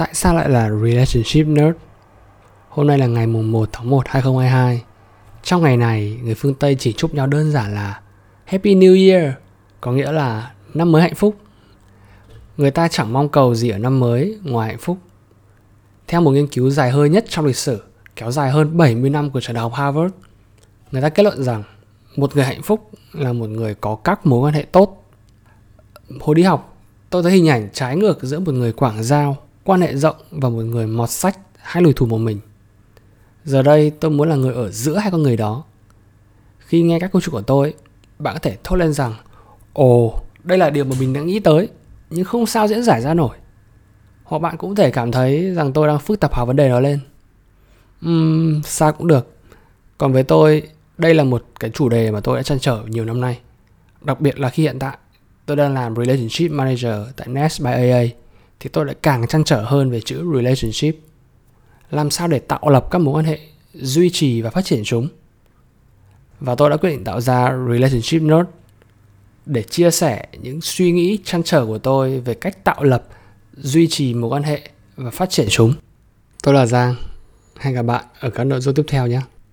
Tại sao lại là Relationship Nerd? Hôm nay là ngày 1 tháng 1, 2022. Trong ngày này, người phương Tây chỉ chúc nhau đơn giản là Happy New Year, có nghĩa là năm mới hạnh phúc. Người ta chẳng mong cầu gì ở năm mới ngoài hạnh phúc. Theo một nghiên cứu dài hơi nhất trong lịch sử, kéo dài hơn 70 năm của trường đại học Harvard, người ta kết luận rằng một người hạnh phúc là một người có các mối quan hệ tốt. Hồi đi học, tôi thấy hình ảnh trái ngược giữa một người quảng giao, quan hệ rộng và một người mọt sách hay lùi thủ một mình. Giờ đây tôi muốn là người ở giữa hai con người đó. Khi nghe các câu chuyện của tôi, bạn có thể thốt lên rằng ồ, đây là điều mà mình đã nghĩ tới, nhưng không sao diễn giải ra nổi. Hoặc bạn cũng thể cảm thấy rằng tôi đang phức tạp hóa vấn đề đó lên. Sao cũng được. Còn với tôi, đây là một cái chủ đề mà tôi đã trăn trở nhiều năm nay. Đặc biệt là khi hiện tại tôi đang làm Relationship Manager tại Nest by AIA, thì tôi lại càng trăn trở hơn về chữ Relationship. Làm sao để tạo lập các mối quan hệ, duy trì và phát triển chúng. Và tôi đã quyết định tạo ra Relationship Nerd để chia sẻ những suy nghĩ trăn trở của tôi về cách tạo lập, duy trì mối quan hệ và phát triển chúng. Tôi là Giang. Hẹn gặp bạn ở các nội dung tiếp theo nhé.